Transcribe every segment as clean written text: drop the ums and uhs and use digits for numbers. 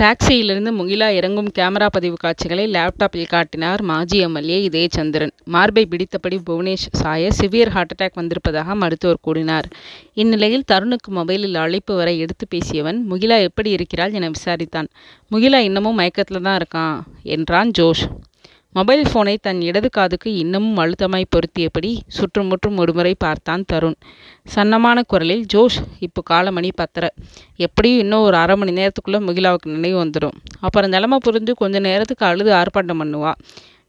டாக்ஸியிலிருந்து முகிலா இறங்கும் கேமரா பதிவு காட்சிகளை லேப்டாப்பில் காட்டினார் மாஜி எம்எல்ஏ இதயச்சந்திரன். மார்பை பிடித்தபடி புவனேஷ் சாய சிவியர் ஹார்ட் அட்டாக் வந்திருப்பதாக மருத்துவர் கூறினார். இந்நிலையில் தருணுக்கு மொபைலில் அழைப்பு வரை எடுத்து பேசியவன் முகிலா எப்படி இருக்கிறாள் என விசாரித்தான். முகிலா இன்னமும் மயக்கத்தில் தான் இருக்கான் என்றான் ஜோஷ். மொபைல் ஃபோனை தன் இடது காதுக்கு இன்னமும் அழுத்தமாய் பொருத்தியபடி சுற்றுமுற்றும் ஒருமுறை பார்த்தான் தருண். சன்னமான குரலில், ஜோஷ், இப்போ காலமணி 10:30. எப்படியும் இன்னும் ஒரு அரை மணி நேரத்துக்குள்ளே முகிலாவுக்கு நினைவு வந்துடும். அப்புறம் நிலமை புரிஞ்சு கொஞ்சம் நேரத்துக்கு அழுது ஆர்ப்பாட்டம் பண்ணுவா.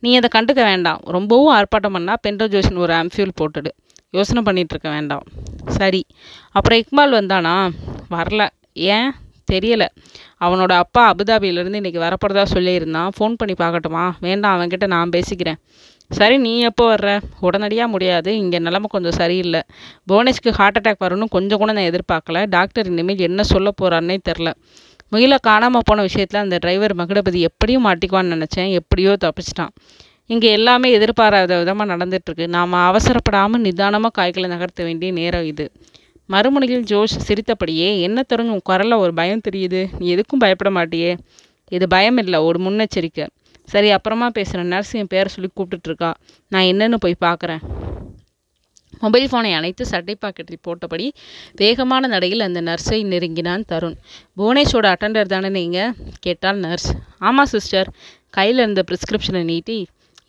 நீ அதை கண்டுக்க வேண்டாம். ரொம்பவும் ஆர்ப்பாட்டம் பண்ணால் பென்ட்ரோ ஜோஷன் ஒரு ஆம்ஃபியூல் போட்டுடு. யோசனை பண்ணிகிட்ருக்க வேண்டாம். சரி. அப்புறம் இக்மால் வந்தானா? வரல. ஏன்? தெரியல. அவனோட அப்பா அபுதாபியிலேருந்து இன்றைக்கி வரப்போகிறதா சொல்லியிருந்தான். ஃபோன் பண்ணி பார்க்கட்டுமா? வேண்டாம், அவன்கிட்ட நான் பேசிக்கிறேன். சரி, நீ எப்போ வர்ற? உடனடியாக முடியாது. இங்கே நிலமை கொஞ்சம் சரியில்லை. புவனேஷ்க்கு ஹார்ட் அட்டாக் வரும்னு கொஞ்சம் கூட நான் எதிர்பார்க்கல. டாக்டர் இனிமேல் என்ன சொல்ல போகிறான்னே தெரில. முகிலா காணாமல் போன விஷயத்தில் அந்த டிரைவர் மகுடபதி எப்படியும் மாட்டிக்குவான்னு நினச்சேன். எப்படியோ தப்பிச்சிட்டான். இங்கே எல்லாமே எதிர்பாராத விதமாக நடந்துகிட்ருக்கு. நாம் அவசரப்படாமல் நிதானமாக காய்களை நகர்த்த வேண்டிய நேரம் இது. மறுமுனையில் ஜோஷ் சிரித்தபடியே, என்ன தருண், உன் குரல்ல ஒரு பயம் தெரியுது. நீ எதுக்கும் பயப்பட மாட்டியே. இது பயம் இல்லை, ஒரு முன்னெச்சரிக்கை. சரி, அப்புறமா பேசுகிறேன். நர்ஸ் என் பேரை சொல்லி கூப்பிட்டுட்ருக்கா. நான் என்னென்னு போய் பார்க்குறேன். மொபைல் ஃபோனை அணைத்து சட்டை பாக்கெட்டில் போட்டபடி வேகமான நடையில் அந்த நர்ஸை நெருங்கினான் தருண். புவனேஷோட அட்டெண்டர் தானே நீங்கள்? கேட்டால் நர்ஸ். ஆமாம் சிஸ்டர். கையில் இருந்த ப்ரிஸ்கிரிப்ஷனை நீட்டி,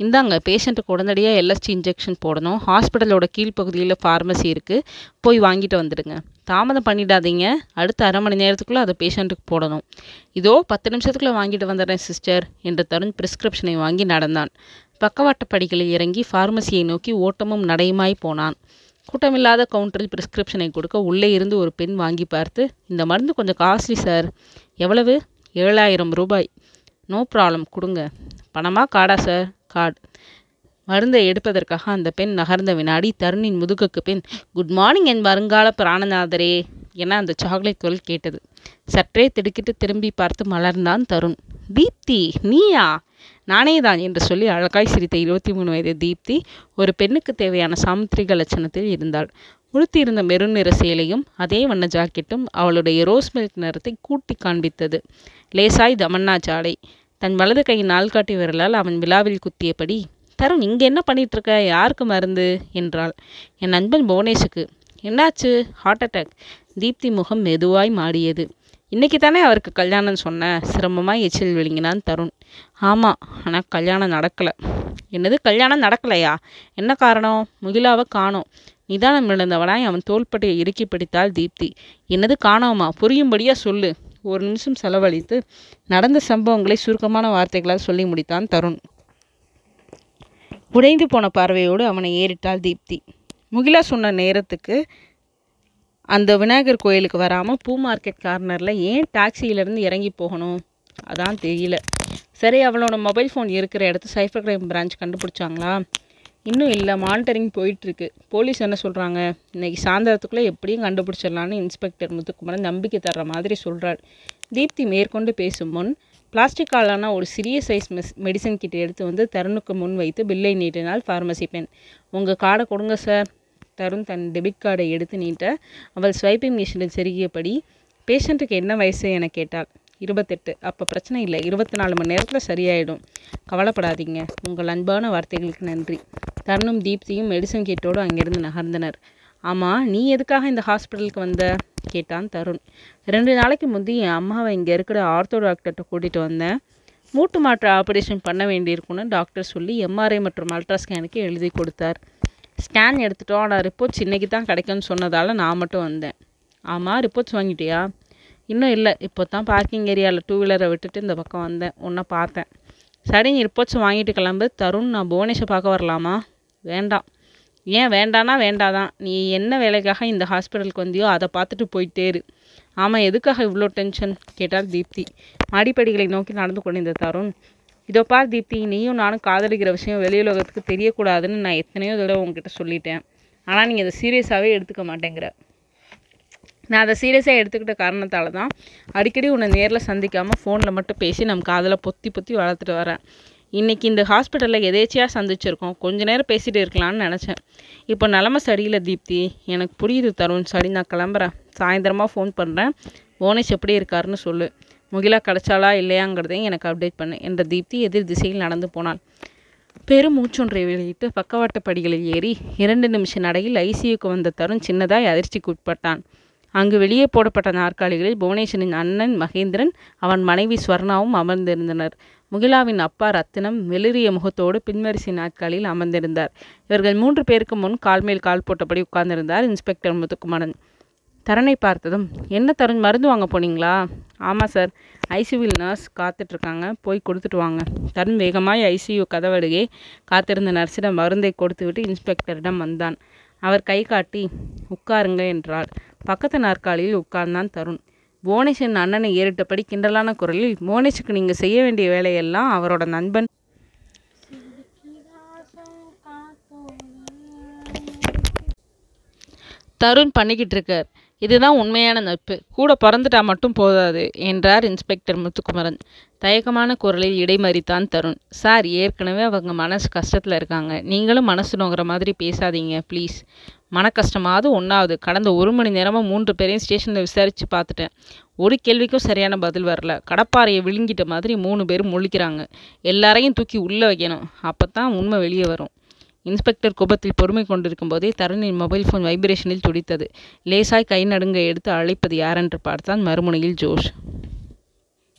இந்தாங்க, பேஷண்ட்டுக்கு உடனடியாக எல்எஸ்டி இன்ஜெக்ஷன் போடணும். ஹாஸ்பிட்டலோட கீழ்ப்பகுதியில் ஃபார்மசி இருக்குது, போய் வாங்கிட்டு வந்துடுங்க. தாமதம் பண்ணிடாதீங்க. அடுத்த அரை மணி நேரத்துக்குள்ளே அதை பேஷண்ட்டுக்கு போடணும். இதோ 10 நிமிஷத்துக்குள்ளே வாங்கிட்டு வந்துடுறேன் சிஸ்டர் என்று தருண் ப்ரிஸ்கிரிப்ஷனை வாங்கி நடந்தான். பக்கவாட்டு படிகளில் இறங்கி ஃபார்மசியை நோக்கி ஓட்டமும் நடையுமாய் போனான். கூட்டமில்லாத கவுண்டரில் ப்ரிஸ்கிரிப்ஷனை கொடுக்க உள்ளே இருந்து ஒரு பெண் வாங்கி பார்த்து, இந்த மருந்து கொஞ்சம் காஸ்ட்லி சார். எவ்வளவு? 7,000 ரூபாய். நோ ப்ராப்ளம், கொடுங்க. பணமா காடா சார்? கார்டு. மருந்தை எடுப்பதற்காக அந்த பெண் நகர்ந்த வினாடி தருணின் முதுகுக்கு பின், குட் மார்னிங் என் வருங்கால பிராணநாதரே என அந்த சாக்லேட் குரல் கேட்டது. சற்றே திடுக்கிட்டு திரும்பி பார்த்து மலர்ந்தான் தருண். தீப்தி, நீயா? நானே தான் என்று சொல்லி அழகாய் சிரித்த 23 வயது தீப்தி ஒரு பெண்ணுக்கு தேவையான சாமுத்திரிக லட்சணத்தில் இருந்தாள். உடுத்தியிருந்த மெருன் நிற சேலையும் அதே வண்ண ஜாக்கெட்டும் அவளுடைய ரோஸ் மில்க் நிறத்தை கூட்டி காண்பித்தது. லேசாய் தமன்னா ஜாடை. தன் வலது கையின் நாள்காட்டி விரலால் அவன் விழாவில் குத்தியபடி, தருண், இங்கே என்ன பண்ணிகிட்ருக்க? யாருக்கு மருந்து என்றாள். என் நண்பன் புவனேஷுக்கு. என்னாச்சு? Heart attack. தீப்தி முகம் மெதுவாய் மாறியது. இன்றைக்கி தானே அவருக்கு கல்யாணம் சொன்ன? சிரமமாக எச்சில் விழுங்கினான் தருண். ஆமாம், ஆனால் கல்யாணம் நடக்கலை. என்னது, கல்யாணம் நடக்கலையா? என்ன காரணம்? முகிலாவை காணோம். நிதானம் இழந்தவனாய் அவன் தோள்பட்டை இறுக்கி பிடித்தாள் தீப்தி. என்னது காணோமா? புரியும்படியாக சொல்லு. ஒரு நிமிஷம் செலவழித்து நடந்த சம்பவங்களை சுருக்கமான வார்த்தைகளால் சொல்லி முடித்தான் தருண். உடைந்து போன பார்வையோடு அவனை ஏறிட்டாள் தீப்தி. முகிலா சொன்ன நேரத்துக்கு அந்த விநாயகர் கோயிலுக்கு வராமல் பூ மார்க்கெட் கார்னரில் ஏன் டாக்ஸியிலேருந்து இறங்கி போகணும்? அதான் தெரியல. சரி, அவளோட மொபைல் ஃபோன் இருக்கிற இடத்து சைபர் கிரைம் பிரான்ச் கண்டுபிடிச்சாங்களா? இன்னும் இல்லை, மானிட்டரிங் போயிட்டுருக்கு. போலீஸ் என்ன சொல்கிறாங்க? இன்றைக்கி சாயந்தரத்துக்குள்ளே எப்படியும் கண்டுபிடிச்சிடலான்னு இன்ஸ்பெக்டர் முத்துக்குமரன் நம்பிக்கை தர்ற மாதிரி சொல்கிறார். தீப்தி மேற்கொண்டு பேசும் முன் பிளாஸ்டிக்காலான ஒரு சிறிய சைஸ் மெடிசன் கிட்ட எடுத்து வந்து தருணுக்கு முன் வைத்து பில்லை நீட்டினால் ஃபார்மசி பெண். உங்கள் கார்டை கொடுங்க சார். தருண் தன் டெபிட் கார்டை எடுத்து நீட்ட அவள் ஸ்வைப்பிங் மிஷினில் செருகியபடி, பேஷண்ட்டுக்கு என்ன வயசு என கேட்டாள். 28. அப்போ பிரச்சனை இல்லை, 24 மணி நேரத்தில் சரியாயிடும். கவலைப்படாதீங்க. உங்கள் அன்பான வார்த்தைகளுக்கு நன்றி. தருணும் தீப்தியும் மெடிசன் கேட்டோடு அங்கிருந்து நகர்ந்தனர். ஆமாம், நீ எதுக்காக இந்த ஹாஸ்பிட்டலுக்கு வந்த? கேட்டான் தருண். 2 நாளைக்கு முந்தி என் அம்மாவை இங்கே இருக்கிற ஆர்த்தோ டாக்டர்கிட்ட கூட்டிகிட்டு வந்தேன். மூட்டு மாற்று ஆப்ரேஷன் பண்ண வேண்டியிருக்குன்னு டாக்டர் சொல்லி எம்ஆர்ஐ மற்றும் அல்ட்ராஸ்கேனுக்கு எழுதி கொடுத்தார். ஸ்கேன் எடுத்துட்டோம், ஆனால் ரிப்போர்ட்ஸ் இன்றைக்கி தான் கிடைக்கும்னு சொன்னதால் நான் மட்டும் வந்தேன். ஆமாம், ரிப்போர்ட்ஸ் வாங்கிட்டியா? இன்னும் இல்லை, இப்போ தான் பார்க்கிங் ஏரியாவில் 2 வீலரை விட்டுட்டு இந்த பக்கம் வந்தேன், உன்னை பார்த்தேன். சரி, நீ ரிப்போர்ட்ஸ் வாங்கிட்டு கிளம்பு. தருண், நான் புவனேஷை பார்க்க வரலாமா? வேண்டாம். ஏன் வேண்டானா? வேண்டாதான். நீ என்ன வேலைக்காக இந்த ஹாஸ்பிட்டலுக்கு வந்தியோ அதை பார்த்துட்டு போயிட்டேரு. ஆமாம், எதுக்காக இவ்வளோ டென்ஷன்? கேட்டால் தீப்தி. மாடிப்படிகளை நோக்கி நடந்து கொண்டிருந்த தருண், இதோ பார் தீப்தி, நீயும் நானும் காதலிக்கிற விஷயம் வெளியுலகத்துக்கு தெரியக்கூடாதுன்னு நான் எத்தனையோ தடவை உங்ககிட்ட சொல்லிட்டேன். ஆனால் நீங்கள் அதை சீரியஸாகவே எடுத்துக்க மாட்டேங்கிற. நான் அதை சீரியஸாக எடுத்துக்கிட்ட காரணத்தால் தான் அடிக்கடி உன்னை நேரில் சந்திக்காமல் ஃபோனில் மட்டும் பேசி நம்ம காதில் பொத்தி பொத்தி வளர்த்துட்டு வரேன். இன்றைக்கி இந்த ஹாஸ்பிட்டலில் எதேச்சியாக சந்திச்சிருக்கோம், கொஞ்சம் நேரம் பேசிகிட்டு இருக்கலான்னு நினச்சேன். இப்போ நிலமை சரியில்லை தீப்தி. எனக்கு புரியுது தருண். சரி, நான் கிளம்புறேன். சாயந்தரமாக ஃபோன் பண்ணுறேன். புவனேஷ் எப்படி இருக்காருன்னு சொல்லு. முகிலா கிடைச்சாளா இல்லையாங்கிறதையும் எனக்கு அப்டேட் பண்ணு என்ற தீப்தி எதிர் திசையில் நடந்து போனாள். பெருமூச்சொன்றை வெளியிட்டு பக்கவாட்டு படிகளில் ஏறி 2 நிமிஷ நடையில் ஐசியுக்கு வந்த தருண் சின்னதாய் அதிர்ச்சிக்கு உட்பட்டான். அங்கு வெளியே போடப்பட்ட நாற்காலிகளில் புவனேஸ்வரின் அண்ணன் மகேந்திரன் அவன் மனைவி ஸ்வர்ணாவும் அமர்ந்திருந்தனர். முகிலாவின் அப்பா ரத்தினம் வெளிரிய முகத்தோடு பின்வரிசை நாற்காலியில் அமர்ந்திருந்தார். இவர்கள் 3 பேருக்கு முன் கால்மேல் கால் போட்டபடி உட்கார்ந்திருந்தார் இன்ஸ்பெக்டர் முத்துக்குமரன். தரனை பார்த்ததும், என்ன தருண், மருந்து வாங்க போனீங்களா? ஆமாம் சார், ஐசியூவில் நர்ஸ் காத்துட்ருக்காங்க, போய் கொடுத்துட்டு வாங்க. தருண் வேகமாய் ஐசியூ கதவடுகே காத்திருந்த நர்ஸிடம் மருந்தை கொடுத்துவிட்டு இன்ஸ்பெக்டரிடம் வந்தான். அவர் கை காட்டி உட்காருங்க என்றார். பக்கத்து நாற்காலியில் உட்கார்ந்தான் தருண். புவனேஷின் அண்ணனை ஏறிட்டபடி கிண்டலான குரலில், புவனேஷுக்கு நீங்கள் செய்ய வேண்டிய வேலையெல்லாம் அவரோட நண்பன் தருண் பண்ணிக்கிட்டு இருக்கார். இதுதான் உண்மையான நட்பு, கூட பறந்துட்டா மட்டும் போதாது என்றார் இன்ஸ்பெக்டர் முத்துக்குமரன். தயக்கமான குரலில் இடைமறித்தான் தருண். சார், ஏற்கனவே அவங்க மனசு கஷ்டத்தில் இருக்காங்க, நீங்களும் மனசு நோங்குற மாதிரி பேசாதீங்க ப்ளீஸ். மன கஷ்டமாவது ஒன்றாவது. கடந்த 1 மணி நேரமாக 3 பேரையும் ஸ்டேஷனில் விசாரித்து பார்த்துட்டேன். ஒரு கேள்விக்கும் சரியான பதில் வரல. கடப்பாறையை விழுங்கிட்ட மாதிரி 3 பேரும் முழிக்கிறாங்க. எல்லாரையும் தூக்கி உள்ளே வைக்கணும், அப்போ தான் உண்மை வெளியே வரும். இன்ஸ்பெக்டர் கோபத்தில் பொறுமை கொண்டிருக்கும் போதே தருணின் மொபைல் ஃபோன் வைப்ரேஷனில் துடித்தது. லேசாய் கை நடுங்க எடுத்து அழைப்பது யாரென்று பார்த்தான். மறுமுனையில் ஜோஷ்.